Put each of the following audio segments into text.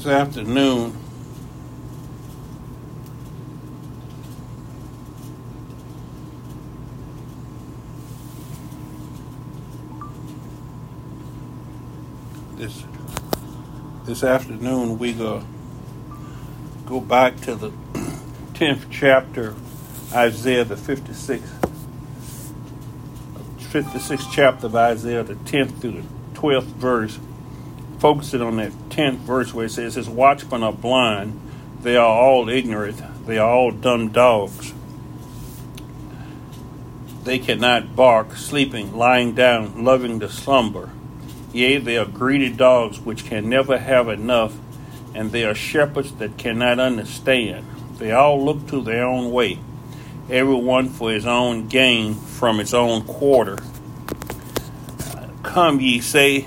this afternoon we go back to the 10th chapter, Isaiah, the 56th chapter of Isaiah, the 10th through the 12th verse, focusing on that 10th verse where it says, "His watchmen are blind, they are all ignorant, they are all dumb dogs. They cannot bark, sleeping, lying down, loving to slumber. Yea, they are greedy dogs which can never have enough, and they are shepherds that cannot understand. They all look to their own way, every one for his own gain from his own quarter. Come, ye say,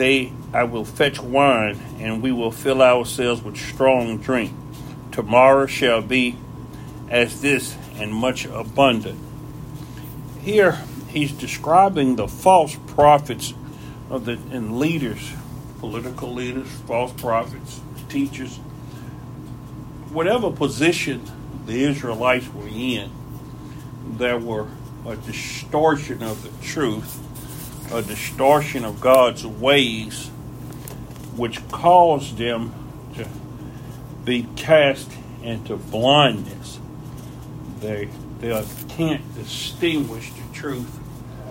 I will fetch wine, and we will fill ourselves with strong drink. Tomorrow shall be as this, and much abundant." Here he's describing the false prophets and leaders, political leaders, false prophets, teachers, whatever position the Israelites were in, there were a distortion of the truth, a distortion of God's ways, which caused them to be cast into blindness. They can't distinguish the truth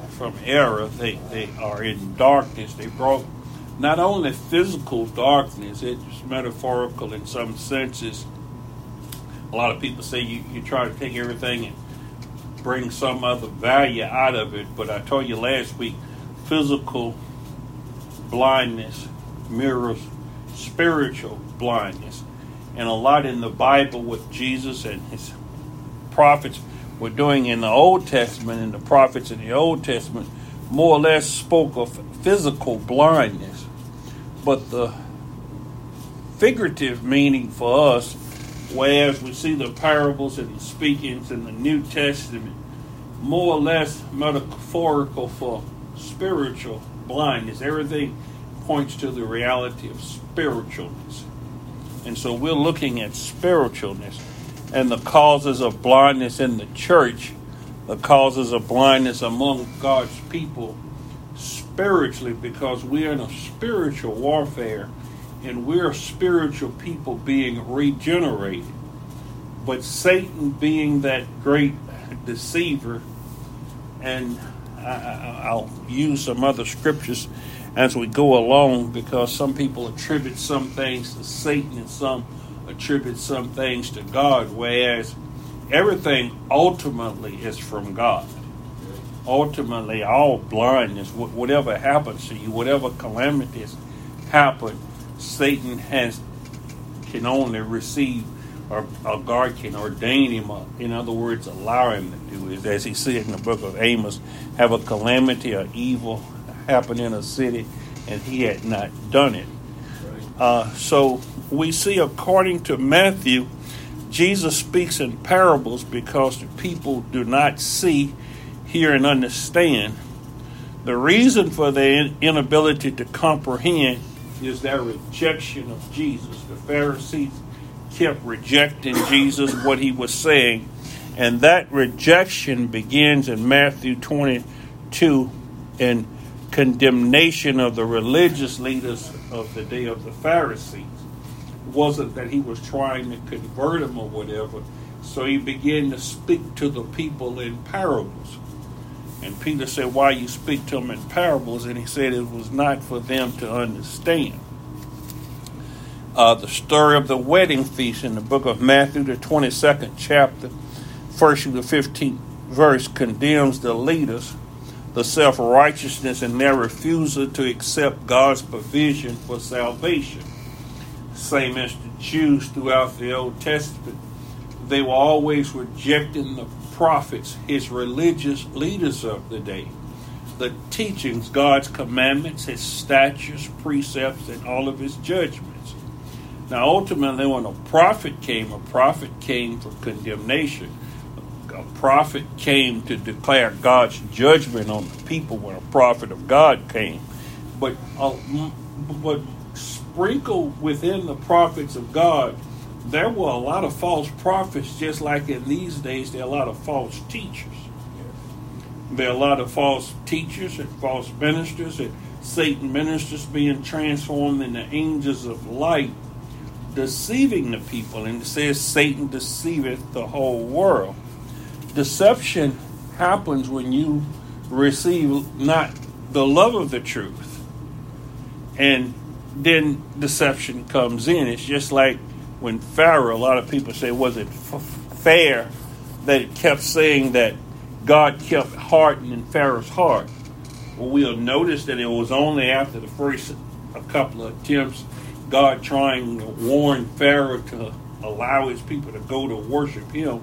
from error. They are in darkness. They brought not only physical darkness, it's metaphorical in some senses. A lot of people say you try to take everything and bring some other value out of it, but I told you last week, physical blindness mirrors spiritual blindness. And a lot in the Bible with Jesus and his prophets were doing in the Old Testament, and the prophets in the Old Testament more or less spoke of physical blindness. But the figurative meaning for us, whereas we see the parables and the speakings in the New Testament, more or less metaphorical for spiritual blindness. Everything points to the reality of spiritualness. And so we're looking at spiritualness and the causes of blindness in the church, the causes of blindness among God's people spiritually, because we're in a spiritual warfare and we're spiritual people being regenerated. But Satan, being that great deceiver, and I'll use some other scriptures as we go along, because some people attribute some things to Satan and some attribute some things to God, whereas everything ultimately is from God. Ultimately, all blindness, whatever happens to you, whatever calamities happen, Satan can only receive, or God can ordain him, or, in other words, allow him to do it. As he said in the book of Amos, have a calamity or evil happen in a city, and he had not done it. So we see, according to Matthew, Jesus speaks in parables because the people do not see, hear, and understand. The reason for their inability to comprehend is their rejection of Jesus. The Pharisees kept rejecting Jesus, what he was saying, and that rejection begins in Matthew 22 in condemnation of the religious leaders of the day of the Pharisees. It wasn't that he was trying to convert them or whatever, so he began to speak to the people in parables. And Peter said, "Why you speak to them in parables?" And he said it was not for them to understand. The story of the wedding feast in the book of Matthew, the 22nd chapter, first through the 15th verse, condemns the leaders, the self-righteousness, and their refusal to accept God's provision for salvation. Same as the Jews throughout the Old Testament, they were always rejecting the prophets, his religious leaders of the day, the teachings, God's commandments, his statutes, precepts, and all of his judgments. Now, ultimately, when a prophet came for condemnation. A prophet came to declare God's judgment on the people when a prophet of God came. But sprinkled within the prophets of God, there were a lot of false prophets, just like in these days there are a lot of false teachers. There are a lot of false teachers and false ministers and Satan ministers being transformed into angels of light, deceiving the people. And it says Satan deceiveth the whole world. Deception happens when you receive not the love of the truth. And then deception comes in. It's just like when Pharaoh, a lot of people say, was it fair that it kept saying that God kept hardening Pharaoh's heart? Well, we'll notice that it was only after the first a couple of attempts, God trying to warn Pharaoh to allow his people to go to worship him,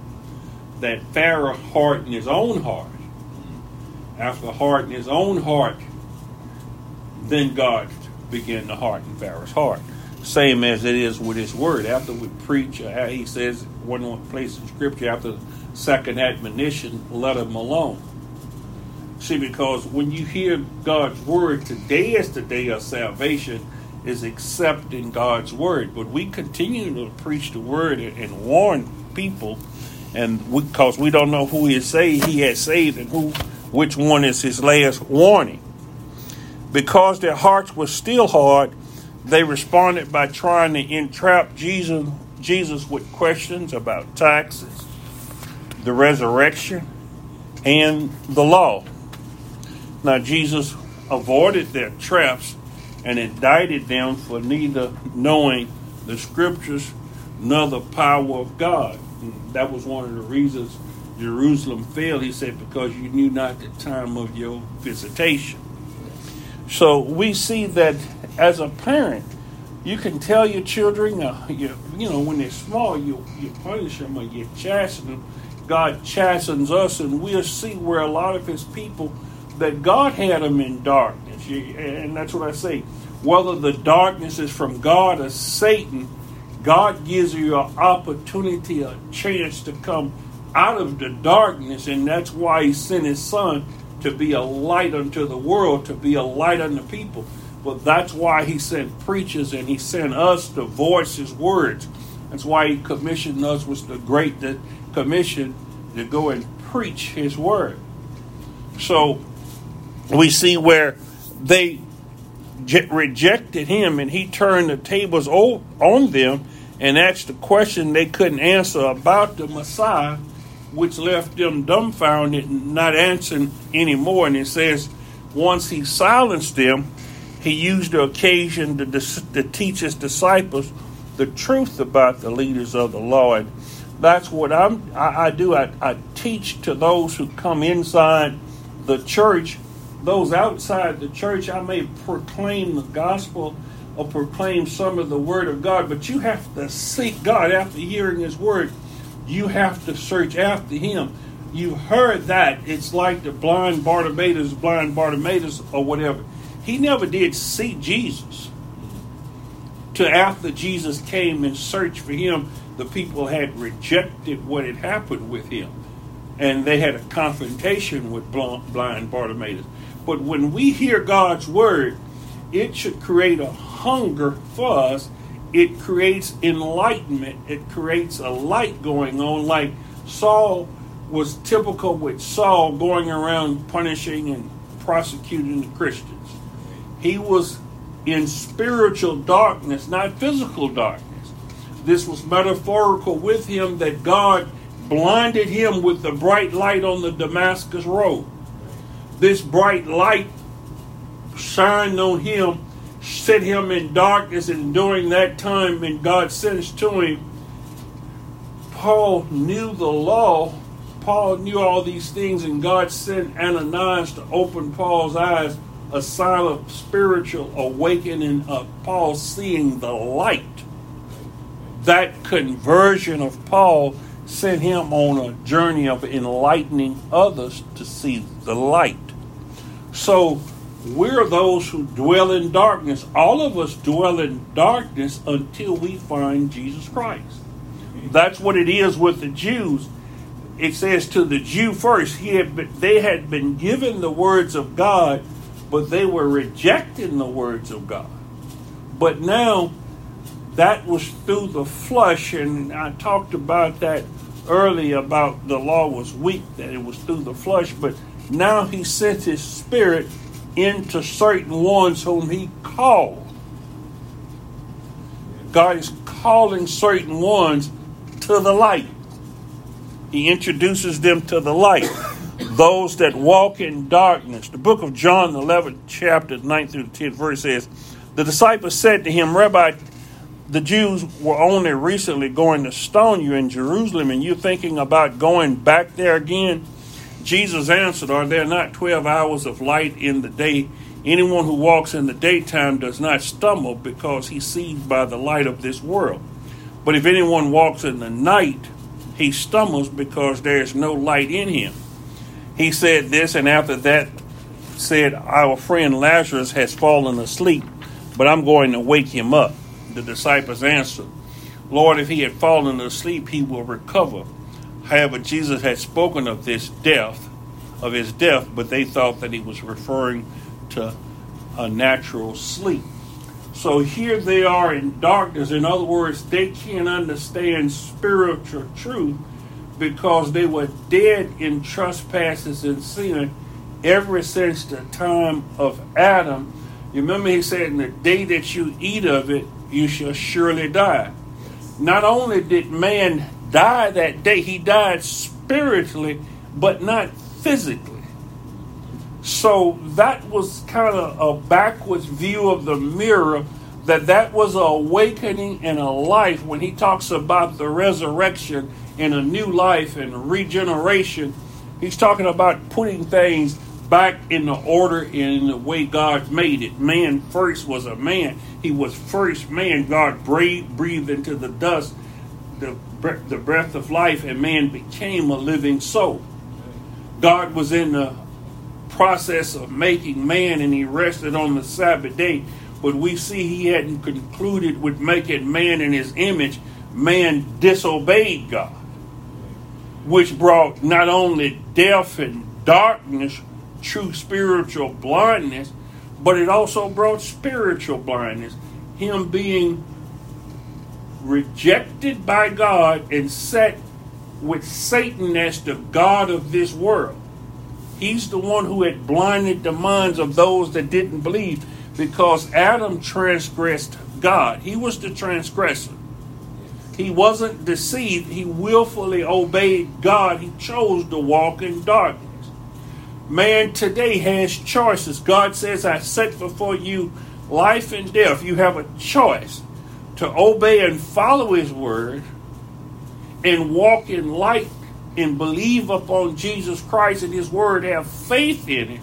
that Pharaoh hardened his own heart. After hardening his own heart, then God began to harden Pharaoh's heart. Same as it is with his word. After we preach, he says, one place in scripture, after the second admonition, let him alone. See, because when you hear God's word, today is the day of salvation, is accepting God's word. But we continue to preach the word and warn people, and because we don't know who he has saved and which one is his last warning. Because their hearts were still hard, they responded by trying to entrap Jesus with questions about taxes, the resurrection, and the law. Now, Jesus avoided their traps and indicted them for neither knowing the scriptures nor the power of God. And that was one of the reasons Jerusalem fell, he said, because you knew not the time of your visitation. So we see that as a parent, you can tell your children, when they're small, you punish them or you chasten them. God chastens us, and we'll see where a lot of his people, that God had them in darkness. And that's what I say. Whether the darkness is from God or Satan, God gives you an opportunity, a chance to come out of the darkness. And that's why he sent his son to be a light unto the world, to be a light unto people. But that's why he sent preachers and he sent us to voice his words. That's why he commissioned us with the great commission to go and preach his word. So we see where they rejected him, and he turned the tables on them and asked a question they couldn't answer about the Messiah, which left them dumbfounded and not answering anymore. And it says once he silenced them, he used the occasion to teach his disciples the truth about the leaders of the law. And that's what I do. I teach to those who come inside the church. Those outside the church, I may proclaim the gospel or proclaim some of the word of God, but you have to seek God after hearing his word. You have to search after him. You heard that. It's like the blind Bartimaeus or whatever. He never did see Jesus. Till after Jesus came and searched for him, the people had rejected what had happened with him. And they had a confrontation with blind Bartimaeus. But when we hear God's word, it should create a hunger for us. It creates enlightenment. It creates a light going on, like Saul was typical with Saul going around punishing and prosecuting the Christians. He was in spiritual darkness, not physical darkness. This was metaphorical with him, that God blinded him with the bright light on the Damascus Road. This bright light shined on him, set him in darkness, and during that time in God's sentence to him, Paul knew the law. Paul knew all these things, and God sent Ananias to open Paul's eyes, a sign of spiritual awakening of Paul seeing the light. That conversion of Paul sent him on a journey of enlightening others to see the light. So we're those who dwell in darkness. All of us dwell in darkness until we find Jesus Christ. That's what it is with the Jews. It says to the Jew first, they had been given the words of God, but they were rejecting the words of God. But now, that was through the flesh, and I talked about that earlier, about the law was weak, that it was through the flesh, but now he sent his spirit into certain ones whom he called. God is calling certain ones to the light. He introduces them to the light. Those that walk in darkness. The book of John, the 11th chapter, 9th through the 10th verse says, the disciples said to him, Rabbi, the Jews were only recently going to stone you in Jerusalem, and you're thinking about going back there again? Jesus answered, are there not 12 hours of light in the day? Anyone who walks in the daytime does not stumble because he's seized by the light of this world. But if anyone walks in the night, he stumbles because there is no light in him. He said this, and after that said, our friend Lazarus has fallen asleep, but I'm going to wake him up. The disciples answered, Lord, if he had fallen asleep, he will recover. However, Jesus had spoken of his death, but they thought that he was referring to a natural sleep. So here they are in darkness. In other words, they can't understand spiritual truth because they were dead in trespasses and sin ever since the time of Adam. You remember he said, in the day that you eat of it, you shall surely die. Not only did man die that day, he died spiritually, but not physically. So that was kind of a backwards view of the mirror, that was an awakening and a life. When he talks about the resurrection and a new life and regeneration, he's talking about putting things back in the order and in the way God made it. Man first was a man. He was first man. God breathed into the dust the breath of life, and man became a living soul. God was in the process of making man, and he rested on the Sabbath day. But we see he hadn't concluded with making man in his image. Man disobeyed God, which brought not only death and darkness, true spiritual blindness, but it also brought spiritual blindness. Him being rejected by God and set with Satan as the god of this world. He's the one who had blinded the minds of those that didn't believe, because Adam transgressed God. He was the transgressor. He wasn't deceived. He willfully obeyed God. He chose to walk in darkness. Man today has choices. God says, I set before you life and death. You have a choice to obey and follow his word and walk in light and believe upon Jesus Christ and his word, have faith in it,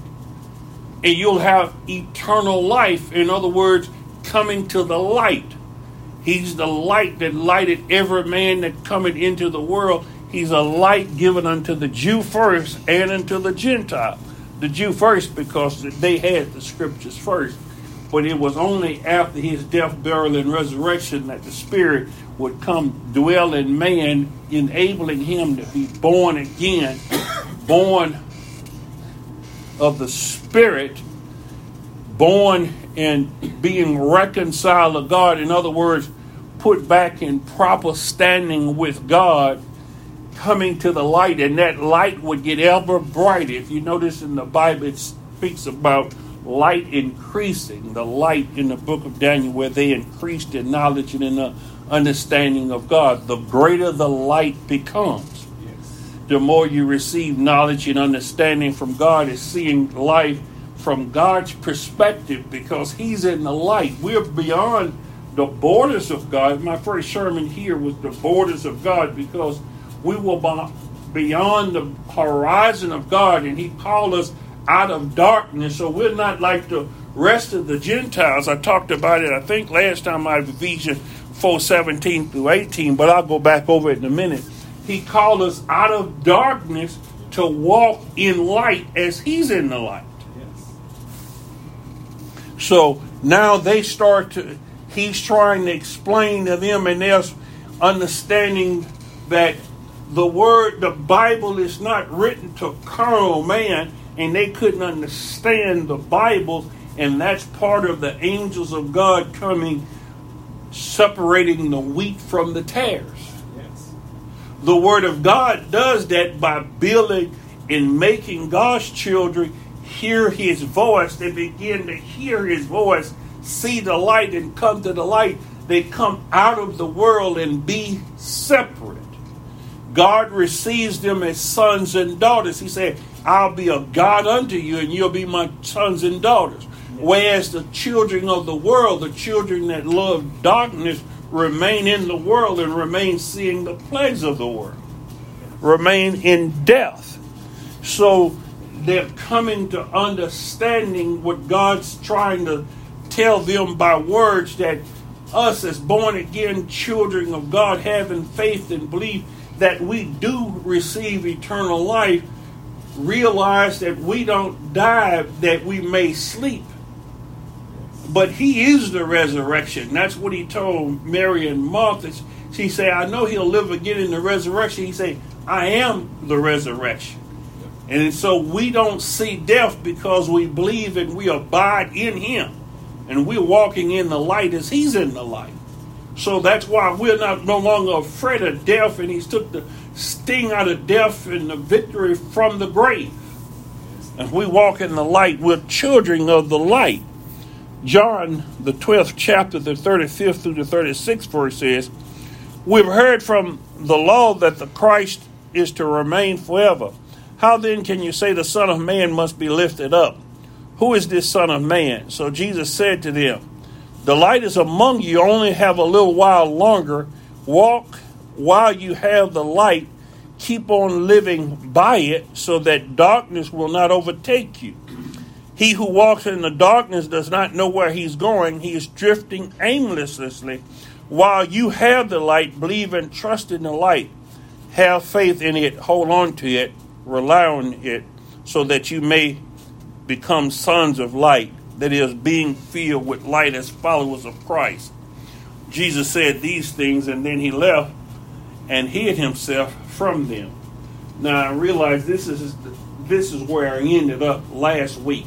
and you'll have eternal life. In other words, coming to the light. He's the light that lighteth every man that cometh into the world. He's a light given unto the Jew first and unto the Gentile. The Jew first because they had the scriptures first. But it was only after his death, burial, and resurrection that the Spirit would come dwell in man, enabling him to be born again, born of the Spirit, born and being reconciled to God. In other words, put back in proper standing with God, coming to the light, and that light would get ever brighter. If you notice in the Bible, it speaks about light increasing, the light in the book of Daniel, where they increased in knowledge and in the understanding of God. The greater the light becomes, yes, the more you receive knowledge and understanding from God, is seeing life from God's perspective, because he's in the light. We're beyond the borders of God. My first sermon here was the borders of God, because we were beyond the horizon of God, and he called us out of darkness, so we're not like the rest of the Gentiles. I talked about it, I think, last time I had Ephesians 4:17 through 18, but I'll go back over it in a minute. He called us out of darkness to walk in light as he's in the light. Yes. So now he's trying to explain to them, and they're understanding that the Bible is not written to carnal man, and they couldn't understand the Bible. And that's part of the angels of God coming, separating the wheat from the tares. Yes. The Word of God does that by building and making God's children hear His voice. They begin to hear His voice, see the light, and come to the light. They come out of the world and be separate. God receives them as sons and daughters. He said, I'll be a God unto you, and you'll be my sons and daughters. Whereas the children of the world, the children that love darkness, remain in the world and remain seeing the plagues of the world, remain in death. So they're coming to understanding what God's trying to tell them by words, that us as born again children of God, having faith and belief that we do receive eternal life, realize that we don't die, that we may sleep. But He is the resurrection. That's what He told Mary and Martha. She said, I know He'll live again in the resurrection. He said, I am the resurrection. And so we don't see death because we believe and we abide in Him. And we're walking in the light as He's in the light. So that's why we're no longer afraid of death. And He's took the sting out of death and the victory from the grave. If we walk in the light, we're children of the light. John, the 12th chapter, the 35th through the 36th verse says, we've heard from the law that the Christ is to remain forever. How then can you say the Son of Man must be lifted up? Who is this Son of Man? So Jesus said to them, the light is among you, only have a little while longer. Walk while you have the light. Keep on living by it so that darkness will not overtake you. He who walks in the darkness does not know where he's going. He is drifting aimlessly. While you have the light, believe and trust in the light. Have faith in it. Hold on to it. Rely on it so that you may become sons of light. That is, being filled with light as followers of Christ. Jesus said these things, and then He left and hid Himself from them. Now I realize this is where I ended up last week.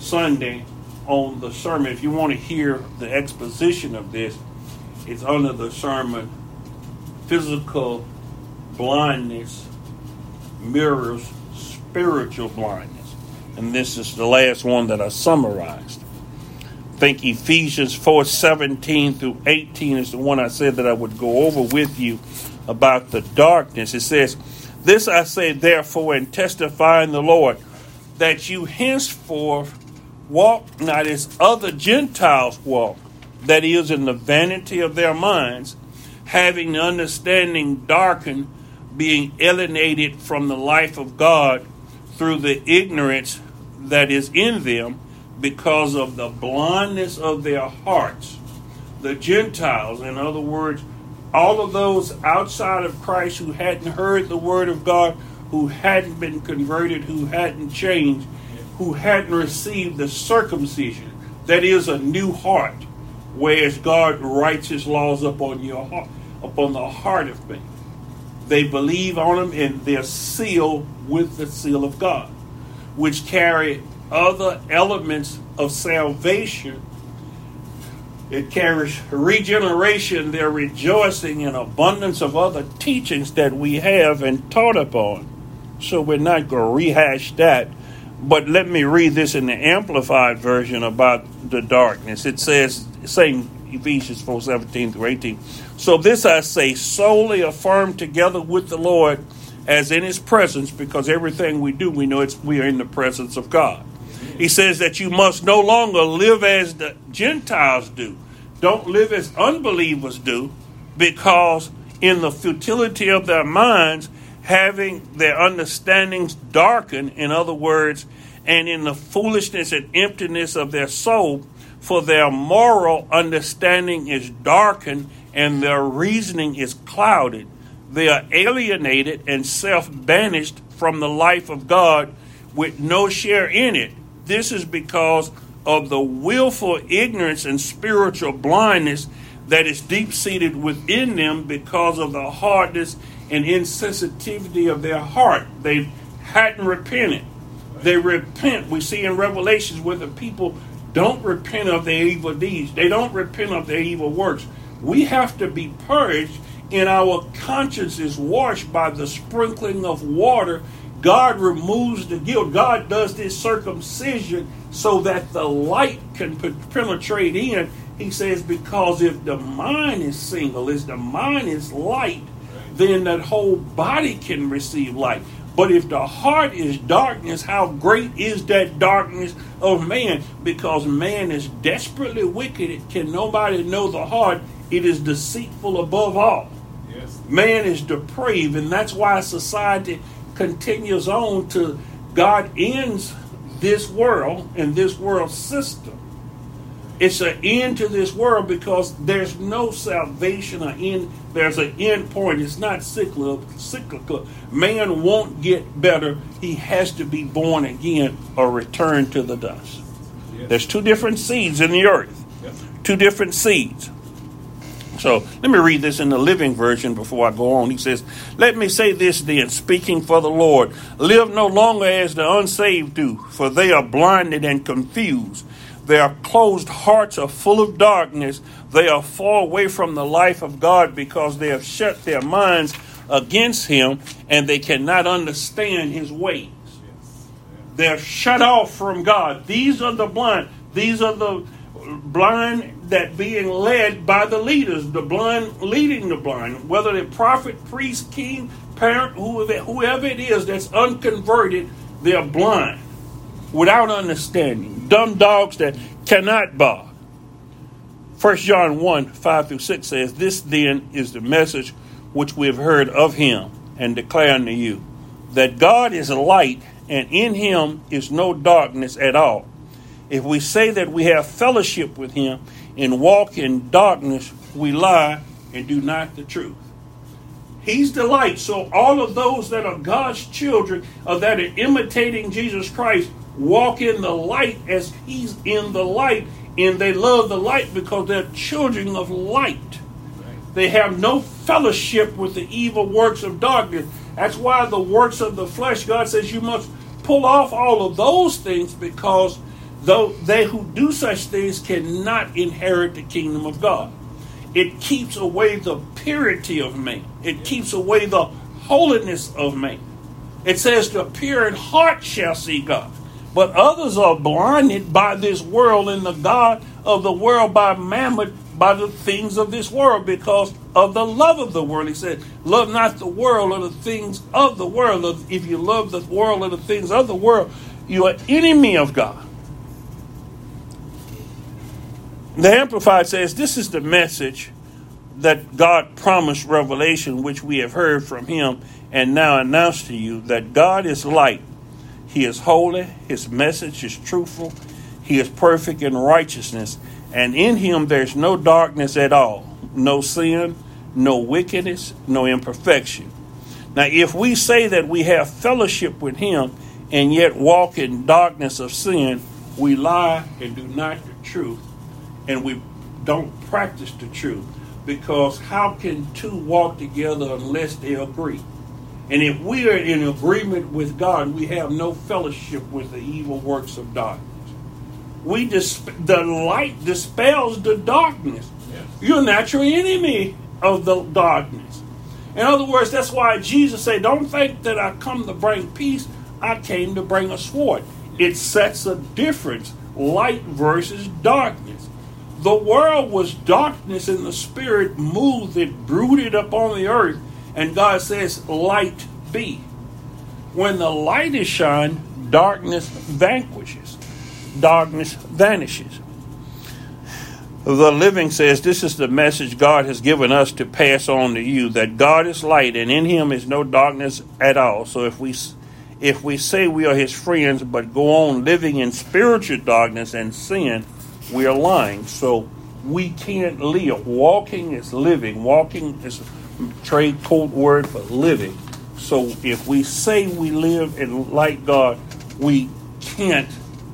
Sunday on the sermon. If you want to hear the exposition of this, it's under the sermon, Physical Blindness Mirrors Spiritual Blindness. And this is the last one that I summarized. I think Ephesians 4:17 through 18 is the one I said that I would go over with you about the darkness. It says, this I say therefore and testify in the Lord, that you henceforth walk not as other Gentiles walk, that is, in the vanity of their minds, having the understanding darkened, being alienated from the life of God through the ignorance that is in them because of the blindness of their hearts. The Gentiles, in other words, all of those outside of Christ who hadn't heard the Word of God, who hadn't been converted, who hadn't changed, who hadn't received the circumcision, that is a new heart, whereas God writes His laws upon your heart, upon the heart of men. They believe on Him, and they're sealed with the seal of God, which carry other elements of salvation. It carries regeneration. They're rejoicing in abundance of other teachings that we have and taught upon. So we're not going to rehash that. But let me read this in the Amplified Version about the darkness. It says, same Ephesians 4:17 through 18. So this I say, solely affirm together with the Lord as in His presence, because everything we do, we know we are in the presence of God. He says that you must no longer live as the Gentiles do. Don't live as unbelievers do, because in the futility of their minds, having their understandings darkened, in other words, and in the foolishness and emptiness of their soul, for their moral understanding is darkened and their reasoning is clouded. They are alienated and self-banished from the life of God with no share in it. This is because of the willful ignorance and spiritual blindness that is deep-seated within them because of the hardness and insensitivity of their heart. They hadn't repented. They repent. We see in Revelation where the people don't repent of their evil deeds. They don't repent of their evil works. We have to be purged, and our conscience is washed by the sprinkling of water. God removes the guilt. God does this circumcision so that the light can penetrate in. He says, because if the mind is single, if the mind is light, then that whole body can receive light. But if the heart is darkness, how great is that darkness of man? Because man is desperately wicked. It can nobody know the heart. It is deceitful above all. Yes. Man is depraved, and that's why society continues on to God ends this world and this world system. It's an end to this world because there's no salvation or end. There's an end point. It's not cyclical. Man won't get better. He has to be born again or return to the dust. Yes. There's two different seeds in the earth. Yep. Two different seeds. So let me read this in the Living Version before I go on. He says, let me say this then, speaking for the Lord. Live no longer as the unsaved do, for they are blinded and confused. Their closed hearts are full of darkness. They are far away from the life of God because they have shut their minds against him and they cannot understand his ways. They're shut off from God. These are the blind. These are the blind that being led by the leaders, the blind leading the blind, whether they're prophet, priest, king, parent, whoever it is that's unconverted, they're blind without understanding, dumb dogs that cannot bark. 1 John 1, 5 through 6 says, this then is the message which we have heard of him and declare unto you, that God is light and in him is no darkness at all. If we say that we have fellowship with him and walk in darkness, we lie and do not the truth. He's the light. So all of those that are God's children or that are imitating Jesus Christ walk in the light as he's in the light, and they love the light because they're children of light. Right. They have no fellowship with the evil works of darkness. That's why the works of the flesh, God says you must pull off all of those things, because though they who do such things cannot inherit the kingdom of God. It keeps away the purity of man. It keeps away the holiness of man. It says the pure in heart shall see God. But others are blinded by this world and the god of the world, by mammon, by the things of this world, because of the love of the world. He said, love not the world or the things of the world. If you love the world or the things of the world, you are enemy of God. The Amplified says, this is the message that God promised revelation, which we have heard from him and now announce to you, that God is light. He is holy, his message is truthful, he is perfect in righteousness, and in him there's no darkness at all, no sin, no wickedness, no imperfection. Now, if we say that we have fellowship with him and yet walk in darkness of sin, we lie and do not the truth, and we don't practice the truth, because how can two walk together unless they agree? And if we are in agreement with God, we have no fellowship with the evil works of darkness. The light dispels the darkness. Yes. You're a natural enemy of the darkness. In other words, that's why Jesus said, don't think that I come to bring peace. I came to bring a sword. It sets a difference, light versus darkness. The world was darkness, and the spirit moved. It brooded upon the earth. And God says, light be. When the light is shined, darkness vanquishes. Darkness vanishes. The Living says, this is the message God has given us to pass on to you, that God is light and in him is no darkness at all. So if we say we are his friends but go on living in spiritual darkness and sin, we are lying. So we can't live. Walking is living. Walking is trade code word for living. So if we say we live and like God, we can't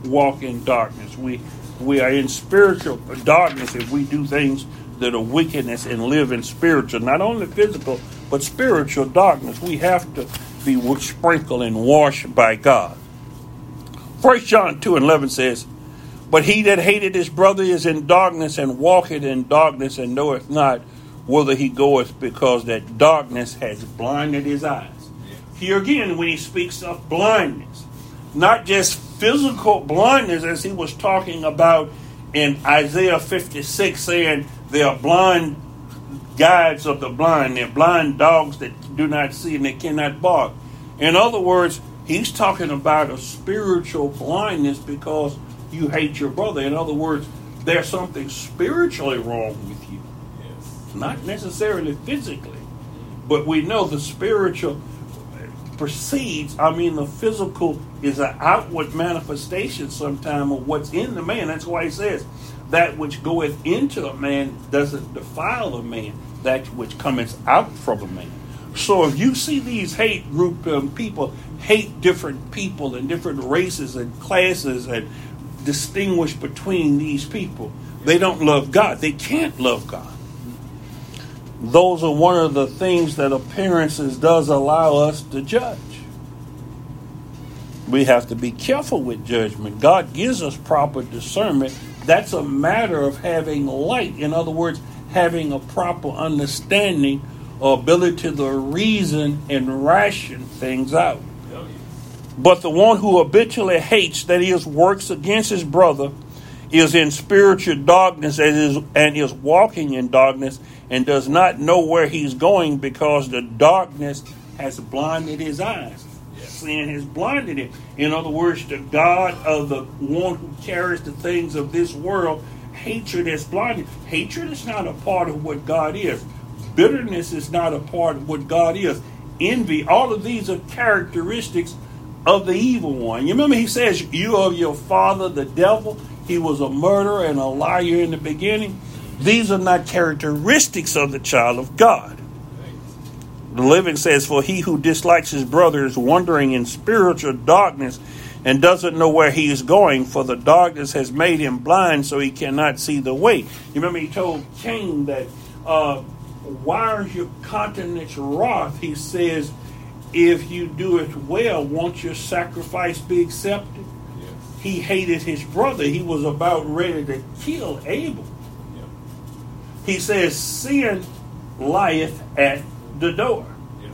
walk in darkness. We are in spiritual darkness if we do things that are wickedness and live in spiritual, not only physical, but spiritual darkness. We have to be sprinkled and washed by God. 1 John 2:11 says, "But he that hated his brother is in darkness, and walketh in darkness, and knoweth not whither he goeth, because that darkness has blinded his eyes." Here again, when he speaks of blindness, not just physical blindness, as he was talking about in Isaiah 56, saying they are blind guides of the blind, they're blind dogs that do not see and they cannot bark. In other words, he's talking about a spiritual blindness because you hate your brother. In other words, there's something spiritually wrong with you. Yes. Not necessarily physically, but we know the spiritual precedes, the physical is an outward manifestation sometime of what's in the man. That's why he says, that which goeth into a man doesn't defile a man, that which cometh out from a man. So if you see these hate group people hate different people and different races and classes and distinguish between these people, they don't love God. They can't love God. Those are one of the things that appearances does allow us to judge. We have to be careful with judgment. God gives us proper discernment. That's a matter of having light. In other words, having a proper understanding or ability to reason and ration things out. But the one who habitually hates, that is, works against his brother, is in spiritual darkness and is walking in darkness and does not know where he's going because the darkness has blinded his eyes. Sin has blinded him. In other words, the God of the one who carries the things of this world, hatred has blinded. Hatred is not a part of what God is. Bitterness is not a part of what God is. Envy, all of these are characteristics of the evil one. You remember he says, you are your father, the devil. He was a murderer and a liar in the beginning. These are not characteristics of the child of God. The Living says, for he who dislikes his brother is wandering in spiritual darkness and doesn't know where he is going, for the darkness has made him blind, so he cannot see the way. You remember he told Cain that, why is your countenance wroth? He says, if you do it well, won't your sacrifice be accepted? Yes. He hated his brother. He was about ready to kill Abel. Yep. He says, sin lieth at the door. Yes.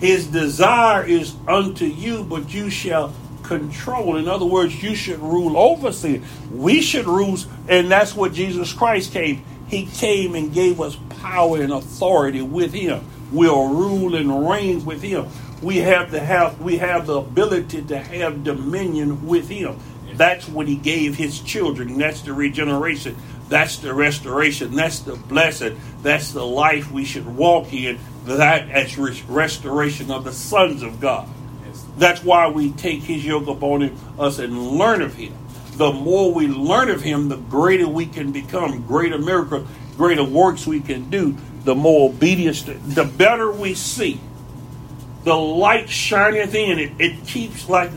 His desire is unto you, but you shall control. In other words, you should rule over sin. We should rule, and that's what Jesus Christ came. He came and gave us power and authority with him. We'll rule and reign with him. We have the ability to have dominion with him. That's what he gave his children. That's the regeneration. That's the restoration. That's the blessing. That's the life we should walk in. That as restoration of the sons of God. That's why we take his yoke upon us and learn of him. The more we learn of him, the greater we can become, greater miracles, greater works we can do, the more obedience, the better we see. The light shineth in. It keeps like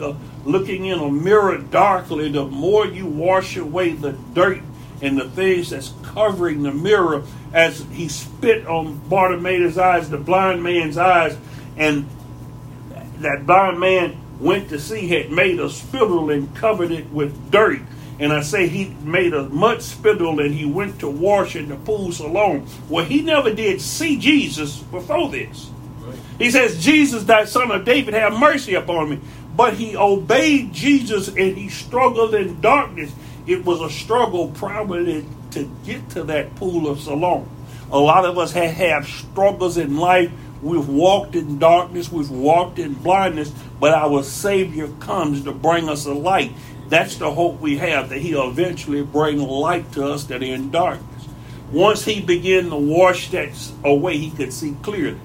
looking in a mirror darkly. The more you wash away the dirt and the things that's covering the mirror, as he spit on Bartimaeus' eyes, the blind man's eyes, and that blind man went to see, had made a spittle and covered it with dirt. And I say he made a mud spittle and he went to wash in the pool Siloam. Well, he never did see Jesus before this. Right. He says, Jesus, thy son of David, have mercy upon me. But he obeyed Jesus and he struggled in darkness. It was a struggle probably to get to that pool of Siloam. A lot of us have struggles in life. We've walked in darkness. We've walked in blindness. But our Savior comes to bring us a light. That's the hope we have, that he'll eventually bring light to us that are in darkness. Once he began to wash that away, he could see clearly.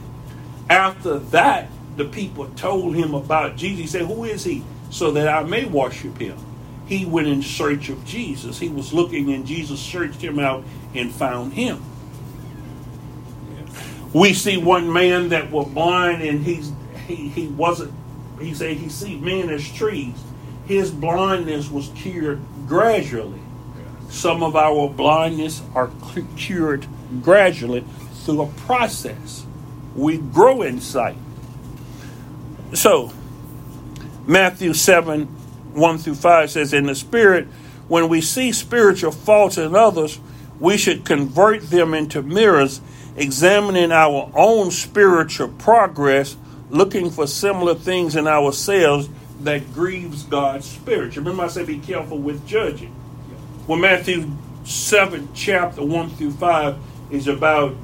After that, the people told him about Jesus. He said, who is he? So that I may worship him. He went in search of Jesus. He was looking and Jesus searched him out and found him. We see one man that was blind and he said he see men as trees. His blindness was cured gradually. Some of our blindness are cured gradually through a process. We grow in sight. So, Matthew 7, 1-5 says, in the Spirit, when we see spiritual faults in others, we should convert them into mirrors, examining our own spiritual progress, looking for similar things in ourselves that grieves God's Spirit. Remember I said be careful with judging. Well, Matthew 7, chapter 1-5 is about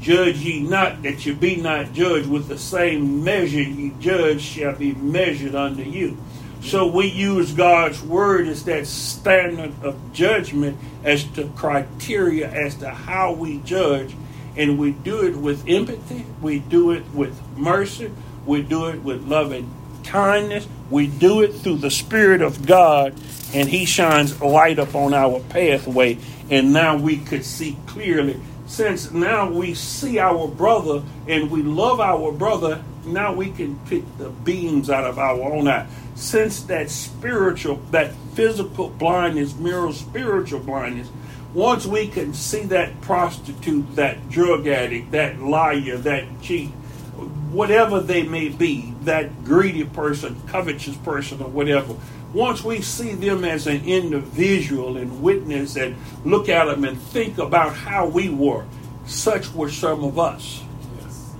judge ye not, that you be not judged. With the same measure ye judge shall be measured unto you. So we use God's word as that standard of judgment, as the criteria as to how we judge. And we do it with empathy. We do it with mercy. We do it with love and kindness. We do it through the Spirit of God, and He shines light upon our pathway. And now we could see clearly. Since now we see our brother and we love our brother, now we can pick the beams out of our own eye. Since that spiritual, that physical blindness mirrors spiritual blindness, once we can see that prostitute, that drug addict, that liar, that cheat, whatever they may be, that greedy person, covetous person, or whatever, once we see them as an individual and witness and look at them and think about how we were, such were some of us. Yes.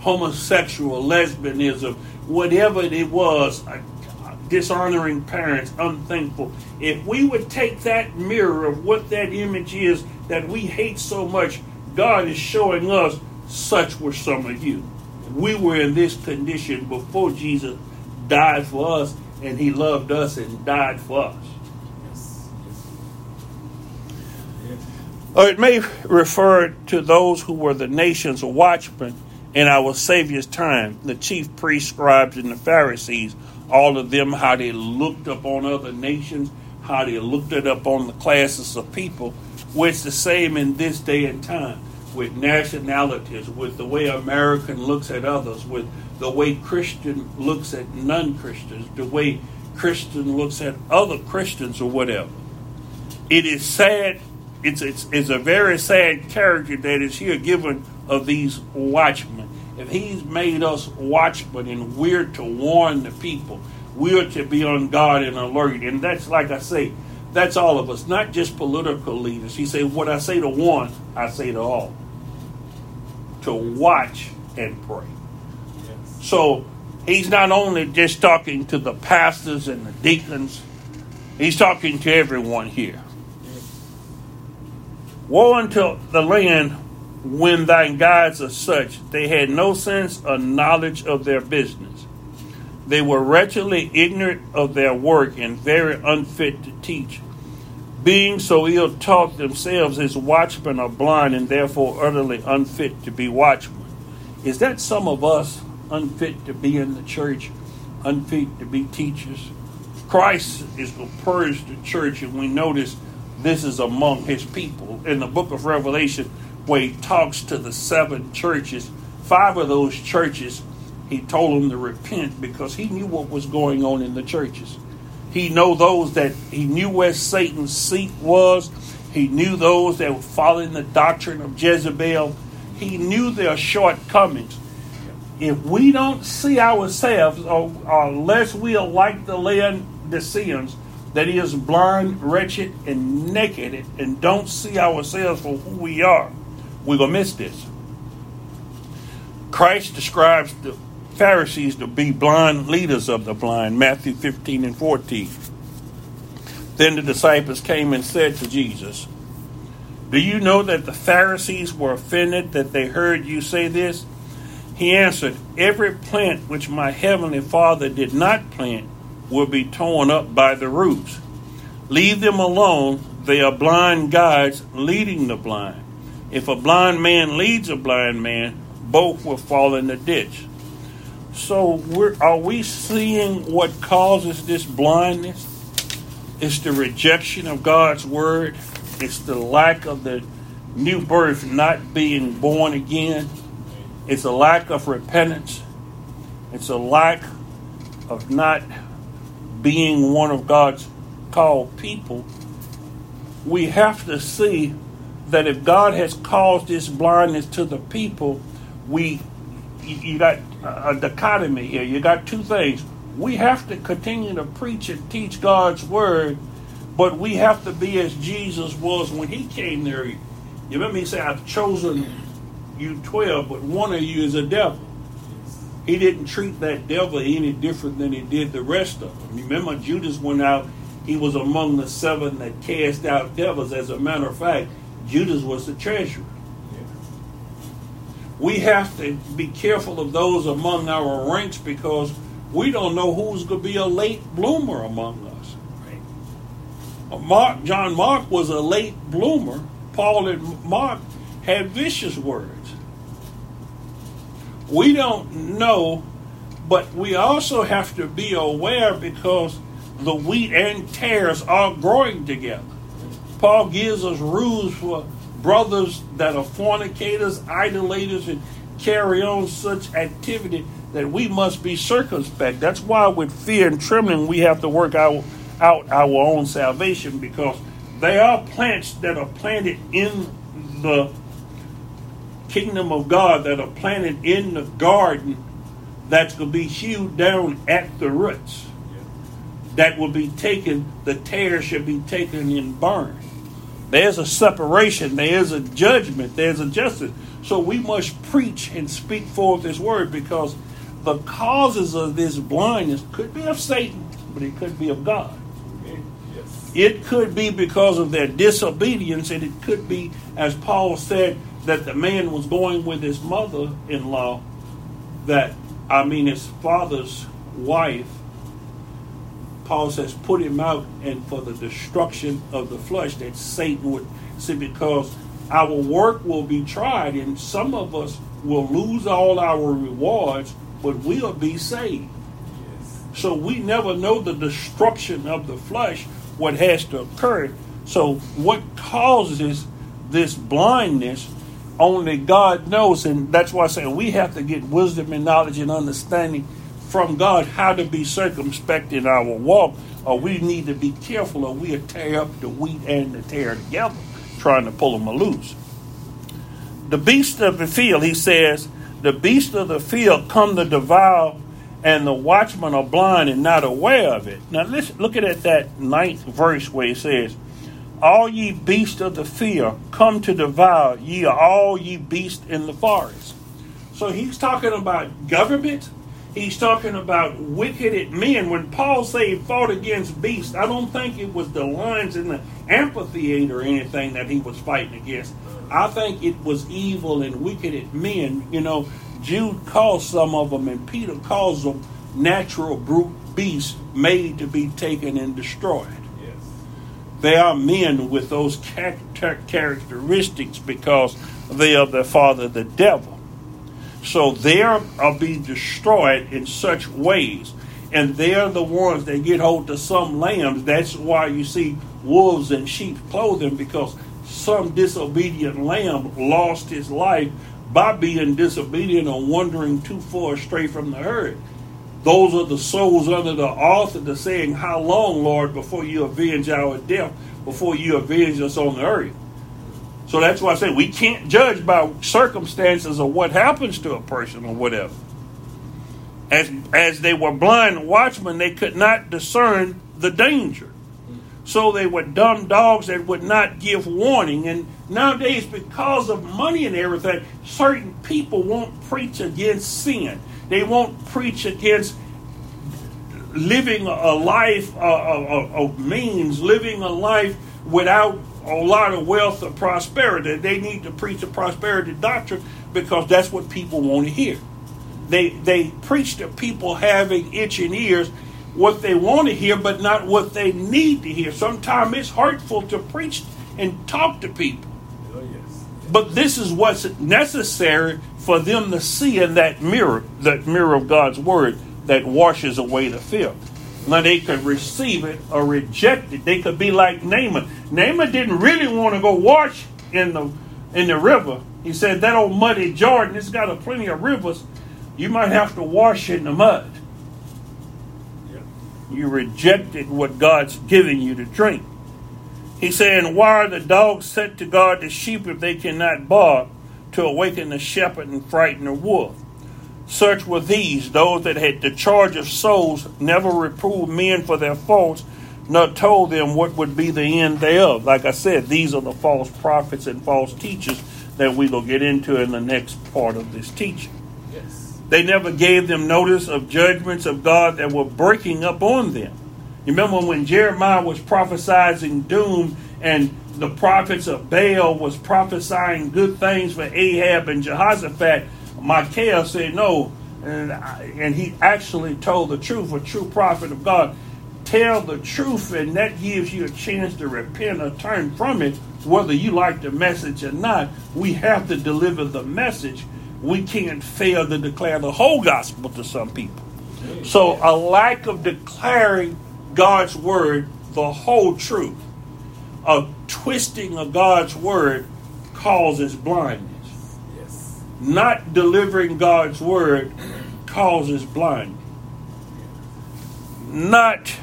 Homosexual, lesbianism, whatever it was, dishonoring parents, unthankful. If we would take that mirror of what that image is that we hate so much, God is showing us, such were some of you. We were in this condition before Jesus died for us, and He loved us and died for us. Yes. Yes. Or it may refer to those who were the nation's watchmen in our Savior's time, the chief priests, scribes, and the Pharisees, all of them, how they looked upon other nations, how they looked it up on the classes of people, which is the same in this day and time, with nationalities, with the way American looks at others, with the way Christian looks at non-Christians, the way Christian looks at other Christians or whatever. It is sad, it's a very sad character that is here given of these watchmen. If He's made us watchmen and we're to warn the people, we're to be on guard and alert. And that's, like I say, that's all of us, not just political leaders. He said, what I say to one, I say to all. To watch and pray. Yes. So He's not only just talking to the pastors and the deacons, He's talking to everyone here. Yes. Woe unto the land when thy guides are such, they had no sense or knowledge of their business. They were wretchedly ignorant of their work and very unfit to teach. Being so ill taught themselves, as watchmen are blind and therefore utterly unfit to be watchmen. Is that some of us, unfit to be in the church, unfit to be teachers? Christ is to purge the church, and we notice this is among His people. In the book of Revelation, where He talks to the 7 churches, 5 of those churches, He told them to repent because He knew what was going on in the churches. He knew where Satan's seat was. He knew those that were following the doctrine of Jezebel. He knew their shortcomings. If we don't see ourselves, or unless we are like the Laodiceans, that is blind, wretched, and naked, and don't see ourselves for who we are, we're going to miss this. Christ describes the Pharisees to be blind leaders of the blind, Matthew 15:14. Then the disciples came and said to Jesus, do you know that the Pharisees were offended that they heard you say this? He answered, every plant which my heavenly Father did not plant will be torn up by the roots. Leave them alone. They are blind guides leading the blind. If a blind man leads a blind man, both will fall in the ditch. So are we seeing what causes this blindness? It's the rejection of God's word. It's the lack of the new birth, not being born again. It's a lack of repentance. It's a lack of not being one of God's called people. We have to see that if God has caused this blindness to the people, you got a dichotomy here. You got two things. we have to continue to preach and teach God's word, but we have to be as Jesus was when he came there. You remember he said, I've chosen you 12, but one of you is a devil. He didn't treat that devil any different than he did the rest of them. You remember Judas went out, he was among the seven that cast out devils. As a matter of fact, Judas was the treasurer. We have to be careful of those among our ranks because we don't know who's going to be a late bloomer among us. Right? John Mark was a late bloomer. Paul and Mark had vicious words. We don't know, but we also have to be aware because the wheat and tares are growing together. Paul gives us rules for brothers that are fornicators, idolaters, and carry on such activity that we must be circumspect. That's why with fear and trembling we have to work out our own salvation, because they are plants that are planted in the kingdom of God, that are planted in the garden, that's going to be hewed down at the roots. That will be taken, the tares should be taken and burned. There's a separation. There's a judgment. There's a justice. So we must preach and speak forth this word, because the causes of this blindness could be of Satan, but it could be of God. Yes. It could be because of their disobedience, and it could be, as Paul said, that the man was going with his mother-in-law, his father's wife. Paul says, put him out, and for the destruction of the flesh, that Satan would see, because our work will be tried, and some of us will lose all our rewards, but we'll be saved. Yes. So we never know the destruction of the flesh, what has to occur. So what causes this blindness, only God knows, and that's why I say we have to get wisdom and knowledge and understanding from God, how to be circumspect in our walk, or we need to be careful, or we'll tear up the wheat and the tare together, trying to pull them loose. The beast of the field, he says, the beast of the field come to devour, and the watchmen are blind and not aware of it. Now, let's look at that 9th verse where it says, all ye beasts of the field come to devour, ye are all ye beasts in the forest. So he's talking about government. He's talking about wicked men. When Paul said he fought against beasts, I don't think it was the lions in the amphitheater or anything that he was fighting against. I think it was evil and wicked men. You know, Jude calls some of them, and Peter calls them natural brute beasts made to be taken and destroyed. Yes. They are men with those characteristics because they are their father, the devil. So they are be destroyed in such ways. And they're the ones that get hold to some lambs. That's why you see wolves in sheep's clothing, because some disobedient lamb lost his life by being disobedient or wandering too far astray from the herd. Those are the souls under the altar that are saying, how long, Lord, before you avenge our death, before you avenge us on the earth? So that's why I say we can't judge by circumstances or what happens to a person or whatever. As they were blind watchmen, they could not discern the danger. So they were dumb dogs that would not give warning. And nowadays, because of money and everything, certain people won't preach against sin. They won't preach against living a life of means, living a life without a lot of wealth or prosperity. They need to preach a prosperity doctrine because that's what people want to hear. They preach to people having itching ears what they want to hear, but not what they need to hear. Sometimes it's hurtful to preach and talk to people. Oh, yes. But this is what's necessary for them to see in that mirror of God's word that washes away the filth. Now they could receive it or reject it. They could be like Naaman. Naaman didn't really want to go wash in the river. He said, that old muddy Jordan, it's got plenty of rivers. You might have to wash in the mud. Yeah. You rejected what God's giving you to drink. He's saying, why are the dogs set to guard the sheep if they cannot bark to awaken the shepherd and frighten the wolf? Such were these, those that had the charge of souls, never reproved men for their faults, nor told them what would be the end thereof. Like I said, these are the false prophets and false teachers that we will get into in the next part of this teaching. Yes. They never gave them notice of judgments of God that were breaking up on them. You remember when Jeremiah was prophesying doom and the prophets of Baal was prophesying good things for Ahab and Jehoshaphat, Micaiah said no, and he actually told the truth. A true prophet of God, tell the truth, and that gives you a chance to repent or turn from it, whether you like the message or not. We have to deliver the message. We can't fail to declare the whole gospel to some people. So a lack of declaring God's word, the whole truth, a twisting of God's word causes blindness. Yes. Not delivering God's word causes blindness. Not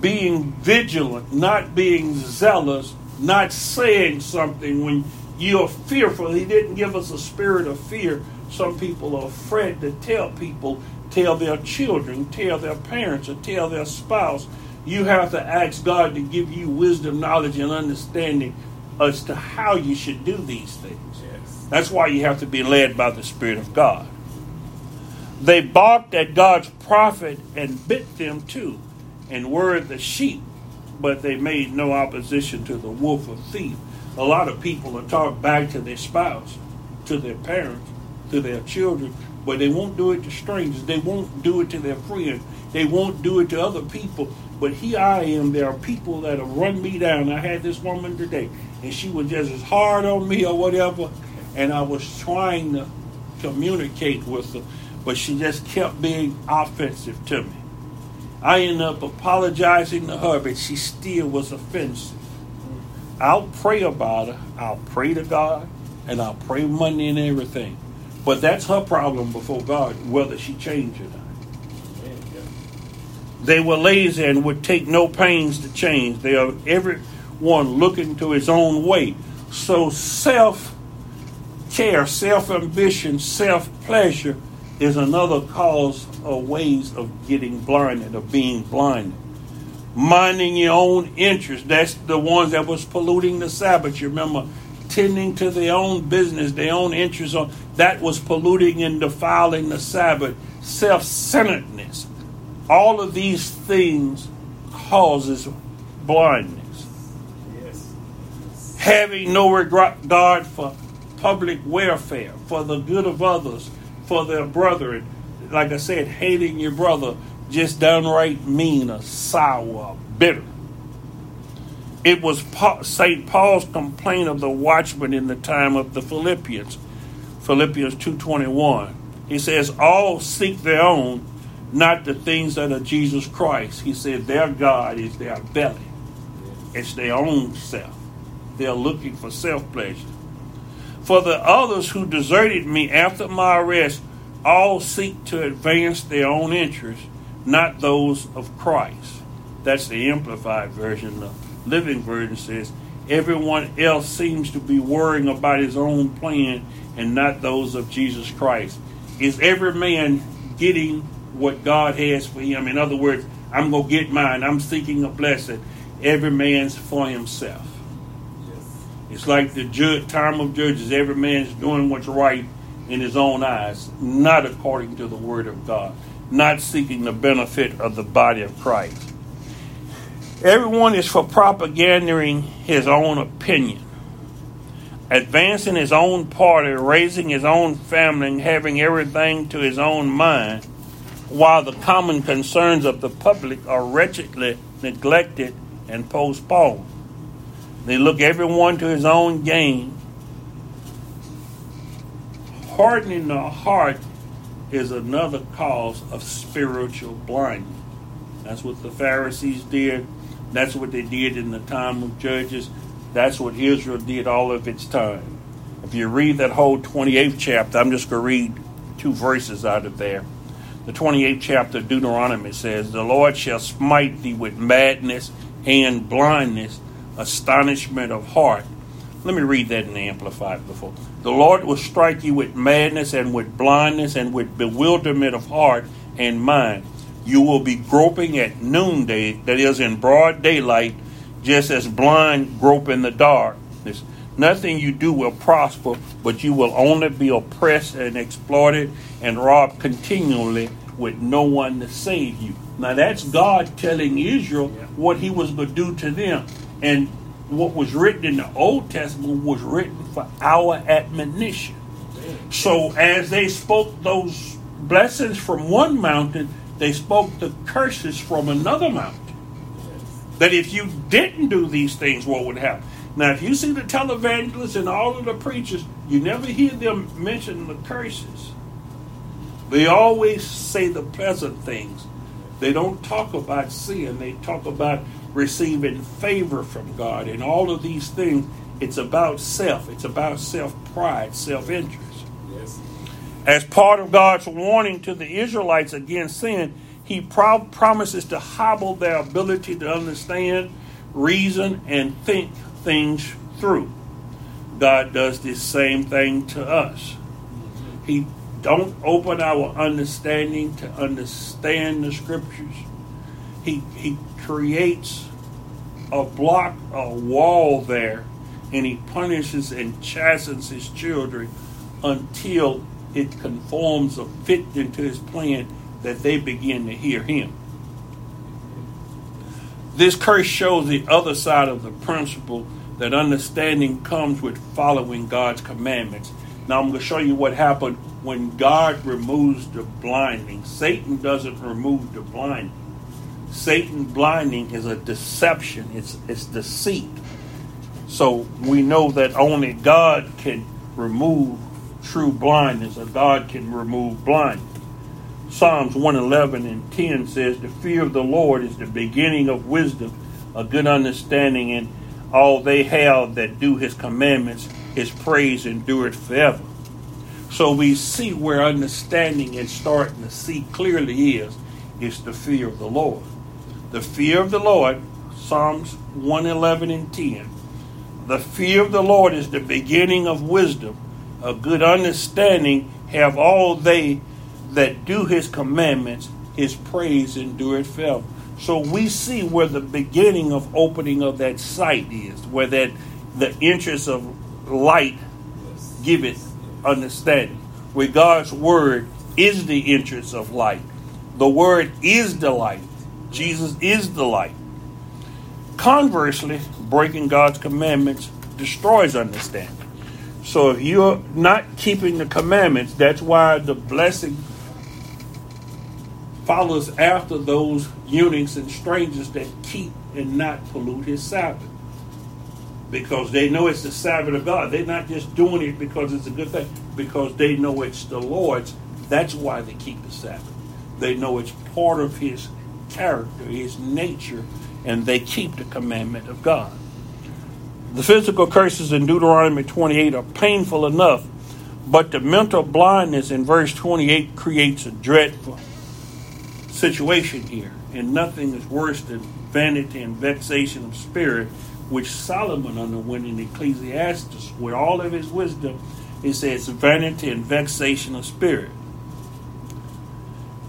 being vigilant, not being zealous, not saying something when you're fearful. He didn't give us a spirit of fear. Some people are afraid to tell people, tell their children, tell their parents, or tell their spouse. You have to ask God to give you wisdom, knowledge, and understanding as to how you should do these things. Yes. That's why you have to be led by the Spirit of God. They barked at God's prophet and bit them too, and were the sheep, but they made no opposition to the wolf or thief. A lot of people are talked back to their spouse, to their parents, to their children, but they won't do it to strangers. They won't do it to their friends. They won't do it to other people. But here I am. There are people that have run me down. I had this woman today, and she was just as hard on me or whatever, and I was trying to communicate with her, but she just kept being offensive to me. I ended up apologizing to her, but she still was offensive. I'll pray about her. I'll pray to God, and I'll pray Monday and everything. But that's her problem before God, whether she changed or not. They were lazy and would take no pains to change. They are everyone looking to his own way. So self-care, self-ambition, self-pleasure is another cause or ways of getting blinded, of being blinded. Minding your own interests. That's the ones that was polluting the Sabbath. You remember, tending to their own business, their own interests. That was polluting and defiling the Sabbath. Self-centeredness. All of these things causes blindness. Yes. Having no regard for public welfare, for the good of others, for their brethren. Like I said, hating your brother, just downright mean or sour or bitter. It was St. Paul's complaint of the watchman in the time of the Philippians. Philippians 2:21. He says, all seek their own, not the things that are Jesus Christ. He said their God is their belly. It's their own self. They're looking for self-pleasure. For the others who deserted me after my arrest all seek to advance their own interests, not those of Christ. That's the Amplified Version. The Living Version says, everyone else seems to be worrying about his own plan and not those of Jesus Christ. Is every man getting what God has for him? In other words, I'm going to get mine. I'm seeking a blessing. Every man's for himself. It's like the time of judges. Every man's doing what's right in his own eyes, not according to the word of God, not seeking the benefit of the body of Christ. Everyone is for propagandering his own opinion, advancing his own party, raising his own family, and having everything to his own mind, while the common concerns of the public are wretchedly neglected and postponed. They look everyone to his own gain. Hardening the heart is another cause of spiritual blindness. That's what the Pharisees did. That's what they did in the time of Judges. That's what Israel did all of its time. If you read that whole 28th chapter, I'm just going to read two verses out of there. The 28th chapter of Deuteronomy says, the Lord shall smite thee with madness and blindness, astonishment of heart, Let me read that in the Amplified before. The Lord will strike you with madness and with blindness and with bewilderment of heart and mind. You will be groping at noonday, that is in broad daylight, just as blind grope in the dark. There's nothing you do will prosper, but you will only be oppressed and exploited and robbed continually with no one to save you. Now that's God telling Israel what he was going to do to them. And what was written in the Old Testament was written for our admonition. So as they spoke those blessings from one mountain, they spoke the curses from another mountain. That if you didn't do these things, what would happen? Now, if you see the televangelists and all of the preachers, you never hear them mention the curses. They always say the pleasant things. They don't talk about sin. They talk about receiving favor from God and all of these things. It's about self. It's about self-pride, self-interest. Yes. As part of God's warning to the Israelites against sin, he promises to hobble their ability to understand, reason, and think things through. God does this same thing to us. He don't open our understanding to understand the scriptures. He creates a block, a wall there, and he punishes and chastens his children until it conforms or fits into his plan that they begin to hear him. This curse shows the other side of the principle that understanding comes with following God's commandments. Now I'm going to show you what happened when God removes the blinding. Satan doesn't remove the blinding. Satan blinding is a deception. It's deceit. So we know that only God can remove true blindness, or God can remove blindness. Psalms 111 and 10 says, "The fear of the Lord is the beginning of wisdom, a good understanding, and all they have that do his commandments, his praise endureth forever." So we see where understanding and starting to see clearly is the fear of the Lord. The fear of the Lord, Psalms 111 and 10. The fear of the Lord is the beginning of wisdom. A good understanding have all they that do his commandments, his praise endureth forever. So we see where the beginning of opening of that sight is, where that the entrance of light giveth understanding, where God's word is the entrance of light. The word is the light. Jesus is the light. Conversely, breaking God's commandments destroys understanding. So if you're not keeping the commandments, that's why the blessing follows after those eunuchs and strangers that keep and not pollute his Sabbath. Because they know it's the Sabbath of God. They're not just doing it because it's a good thing. Because they know it's the Lord's. That's why they keep the Sabbath. They know it's part of his character, his nature, and they keep the commandment of God. The physical curses in Deuteronomy 28 are painful enough, but the mental blindness in verse 28 creates a dreadful situation here. And nothing is worse than vanity and vexation of spirit, which Solomon underwent in Ecclesiastes, with all of his wisdom. It says vanity and vexation of spirit.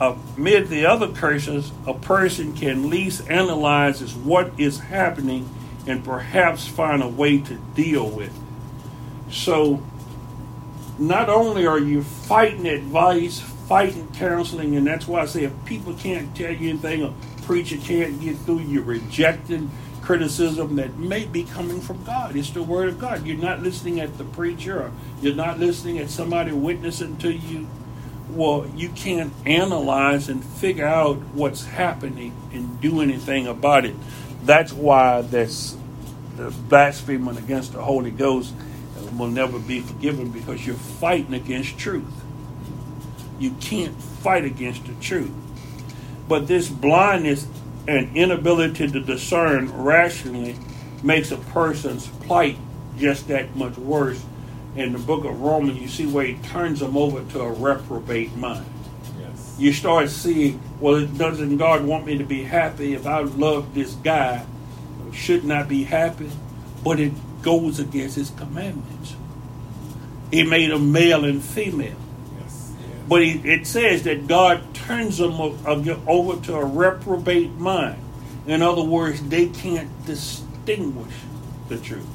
Amid the other curses, a person can least analyze is what is happening and perhaps find a way to deal with it. So not only are you fighting advice, fighting counseling, and that's why I say if people can't tell you anything, a preacher can't get through, you're rejecting criticism that may be coming from God. It's the word of God. You're not listening at the preacher, or you're not listening at somebody witnessing to you. Well, you can't analyze and figure out what's happening and do anything about it. That's why this blaspheming against the Holy Ghost will never be forgiven, because you're fighting against truth. You can't fight against the truth. But this blindness and inability to discern rationally makes a person's plight just that much worse. In the book of Romans, you see where he turns them over to a reprobate mind. Yes. You start seeing, well, doesn't God want me to be happy? If I love this guy, I should not be happy. But it goes against his commandments. He made them male and female. Yes. But it says that God turns them over to a reprobate mind. In other words, they can't distinguish the truth.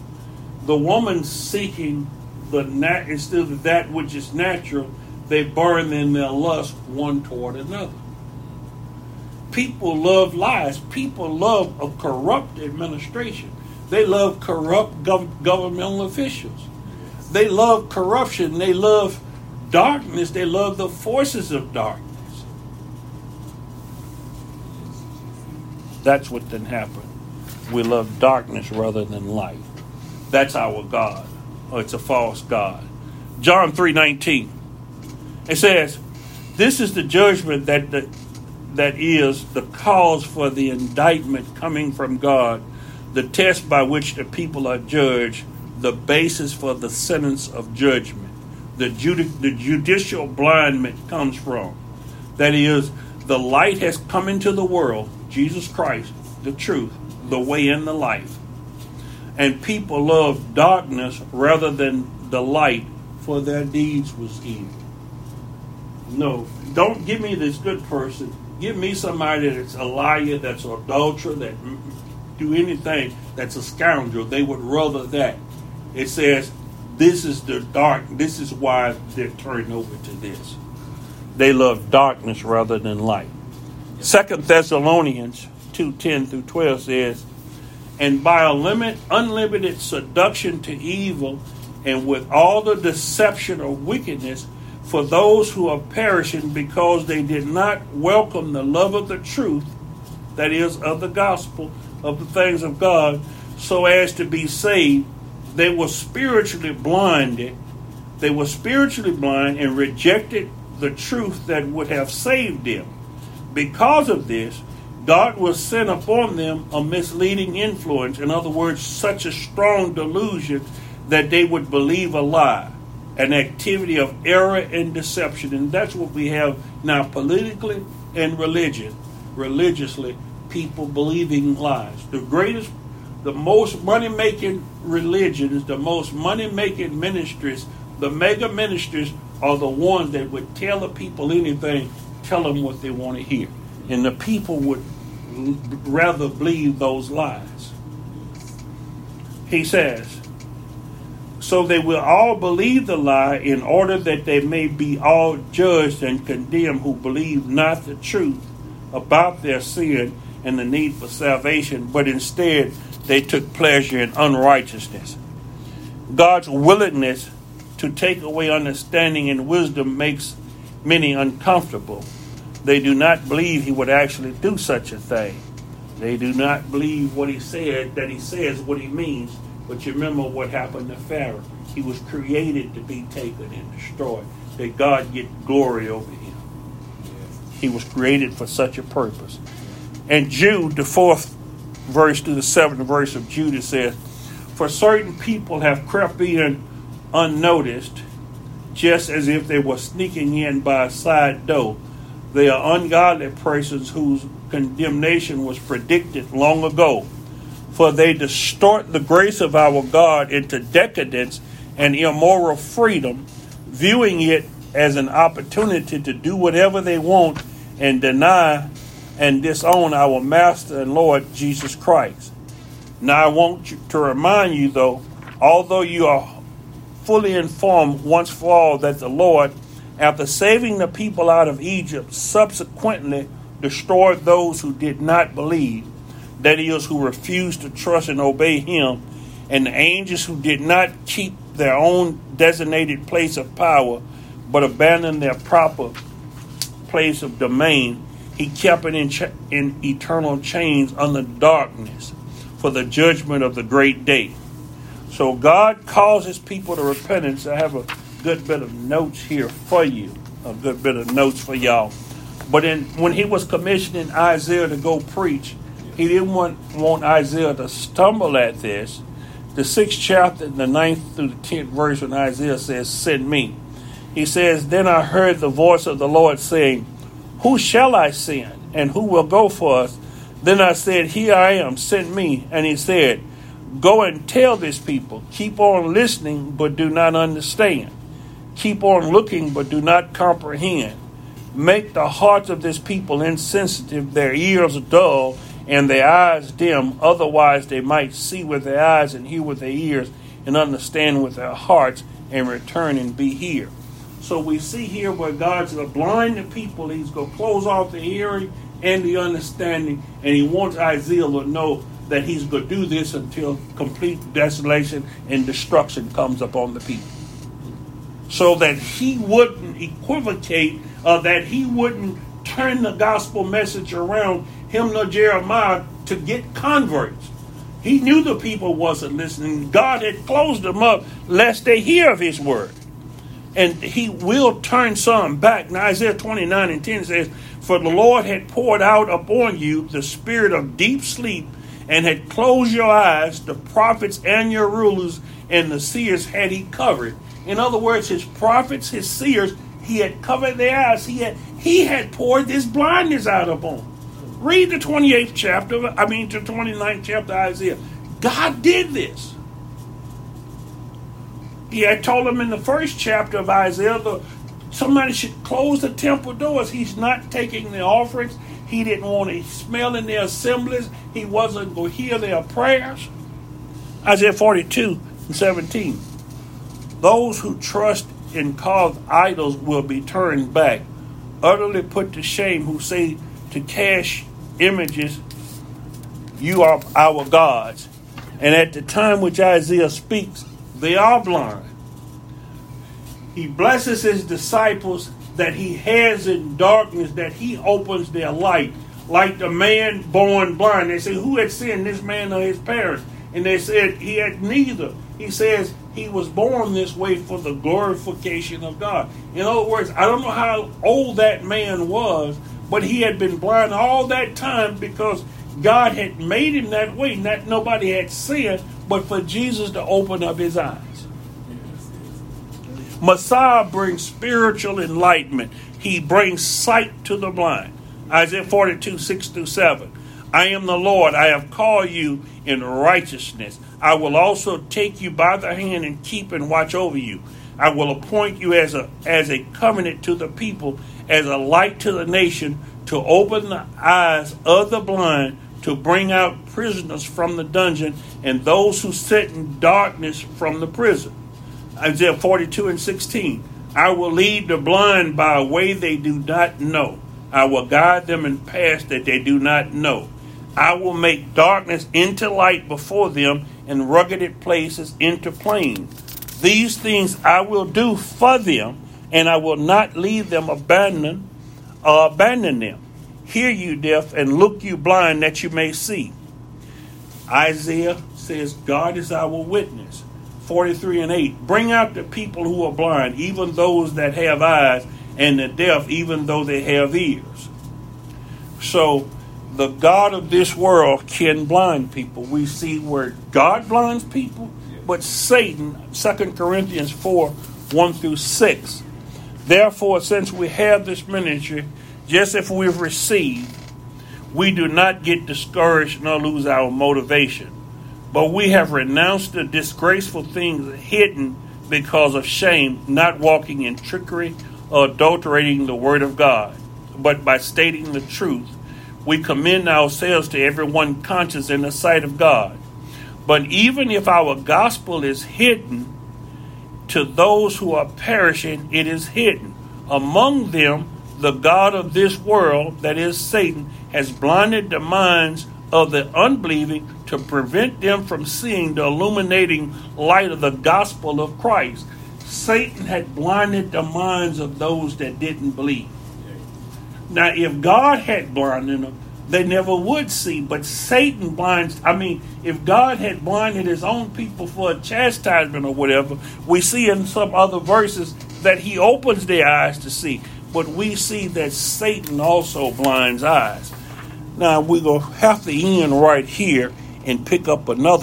The woman seeking instead of that which is natural, they burn in their lust one toward another. People love lies. People love a corrupt administration. They love corrupt governmental officials. They love corruption. They love darkness. They love the forces of darkness. That's what then happened. We love darkness rather than light. That's our God. Oh, it's a false God. John 3:19. It says, "This is the judgment that is the cause for the indictment coming from God, the test by which the people are judged, the basis for the sentence of judgment. The judicial blindment comes from. That is, the light has come into the world, Jesus Christ, the truth, the way and the life. And people love darkness rather than the light, for their deeds was evil." No, don't give me this good person. Give me somebody that's a liar, that's an adulterer, that do anything, that's a scoundrel. They would rather that. It says, this is the dark. This is why they're turned over to this. They love darkness rather than light. 2 Thessalonians 2:10-12 says, "And by unlimited seduction to evil, and with all the deception of wickedness, for those who are perishing because they did not welcome the love of the truth," that is, of the gospel, of the things of God, "so as to be saved, they were spiritually blinded." They were spiritually blind and rejected the truth that would have saved them. Because of this, God will send upon them a misleading influence. In other words, such a strong delusion that they would believe a lie, an activity of error and deception. And that's what we have now politically and religiously, people believing lies. The most money-making religions, the most money-making ministries, the mega ministries are the ones that would tell the people anything, tell them what they want to hear. And the people would rather believe those lies. He says, "So they will all believe the lie, in order that they may be all judged and condemned who believe not the truth about their sin and the need for salvation, but instead they took pleasure in unrighteousness." God's willingness to take away understanding and wisdom makes many uncomfortable. They do not believe he would actually do such a thing. They do not believe what he said, that he says what he means. But you remember what happened to Pharaoh. He was created to be taken and destroyed, that God get glory over him. He was created for such a purpose. And Jude, the 4th verse through the 7th verse of Jude, it says, "For certain people have crept in unnoticed, just as if they were sneaking in by a side door. They are ungodly persons whose condemnation was predicted long ago. For they distort the grace of our God into decadence and immoral freedom, viewing it as an opportunity to do whatever they want and deny and disown our Master and Lord Jesus Christ. Now I want to remind you, though, although you are fully informed once for all that the Lord, after saving the people out of Egypt, subsequently destroyed those who did not believe, that is, who refused to trust and obey him, and the angels who did not keep their own designated place of power, but abandoned their proper place of domain, he kept it in eternal chains under darkness for the judgment of the great day." So God causes people to repentance. I have a good bit of notes here for you, a good bit of notes for y'all. But when he was commissioning Isaiah to go preach, he didn't want Isaiah to stumble at this. The 6th chapter, the 9th through the 10th verse, when Isaiah says, "Send me." He says, "Then I heard the voice of the Lord saying, 'Who shall I send? And who will go for us?' Then I said, 'Here I am, send me.' And he said, Go and tell this people, keep on listening, but do not understand. Keep on looking, but do not comprehend. Make the hearts of this people insensitive, their ears dull, and their eyes dim. Otherwise they might see with their eyes and hear with their ears and understand with their hearts and return and be healed. So we see here where God's going to blind the people. He's going to close off the hearing and the understanding. And he wants Isaiah to know that he's going to do this until complete desolation and destruction comes upon the people. So that he wouldn't equivocate, that he wouldn't turn the gospel message around, him nor Jeremiah, to get converts. He knew the people wasn't listening. God had closed them up lest they hear of his word. And he will turn some back. Now Isaiah 29:10 says, "For the Lord had poured out upon you the spirit of deep sleep, and had closed your eyes, the prophets and your rulers and the seers had he covered." In other words, his prophets, his seers, he had covered their eyes. He had poured this blindness out upon them. Read the 29th chapter of Isaiah. God did this. He had told them in the first chapter of Isaiah that somebody should close the temple doors. He's not taking the offerings. He didn't want to smell in their assemblies. He wasn't going to hear their prayers. Isaiah 42:17. Those who trust in carved idols will be turned back, utterly put to shame, who say to cast images, "You are our gods." And at the time which Isaiah speaks, they are blind. He blesses his disciples that he has in darkness, that he opens their light, like the man born blind. They say, "Who had sinned, this man or his parents?" And they said, "He had neither." He says he was born this way for the glorification of God. In other words, I don't know how old that man was, but he had been blind all that time because God had made him that way. Not nobody had sinned, but for Jesus to open up his eyes. Messiah brings spiritual enlightenment. He brings sight to the blind. Isaiah 42:6-7. "I am the Lord. I have called you in righteousness. I will also take you by the hand and keep and watch over you. I will appoint you as a covenant to the people, as a light to the nation, to open the eyes of the blind, to bring out prisoners from the dungeon, and those who sit in darkness from the prison." Isaiah 42:16. "I will lead the blind by a way they do not know. I will guide them in paths that they do not know. I will make darkness into light before them, and rugged places into plain. These things I will do for them, and I will not leave them abandon them. Hear you deaf, and look you blind, that you may see." Isaiah says God is our witness. 43:8. "Bring out the people who are blind, even those that have eyes, and the deaf, even though they have ears." So the God of this world can blind people. We see where God blinds people, but Satan, 2 Corinthians 4:1-6. "Therefore, since we have this ministry, just as we've received, we do not get discouraged nor lose our motivation. But we have renounced the disgraceful things hidden because of shame, not walking in trickery or adulterating the word of God, but by stating the truth, we commend ourselves to everyone conscious in the sight of God. But even if our gospel is hidden, to those who are perishing it is hidden. Among them, the God of this world, that is Satan, has blinded the minds of the unbelieving to prevent them from seeing the illuminating light of the gospel of Christ." Satan had blinded the minds of those that didn't believe. Now, if God had blinded them, they never would see. But Satan blinds, if God had blinded his own people for a chastisement or whatever, we see in some other verses that he opens their eyes to see. But we see that Satan also blinds eyes. Now, we're going to have to end right here and pick up another.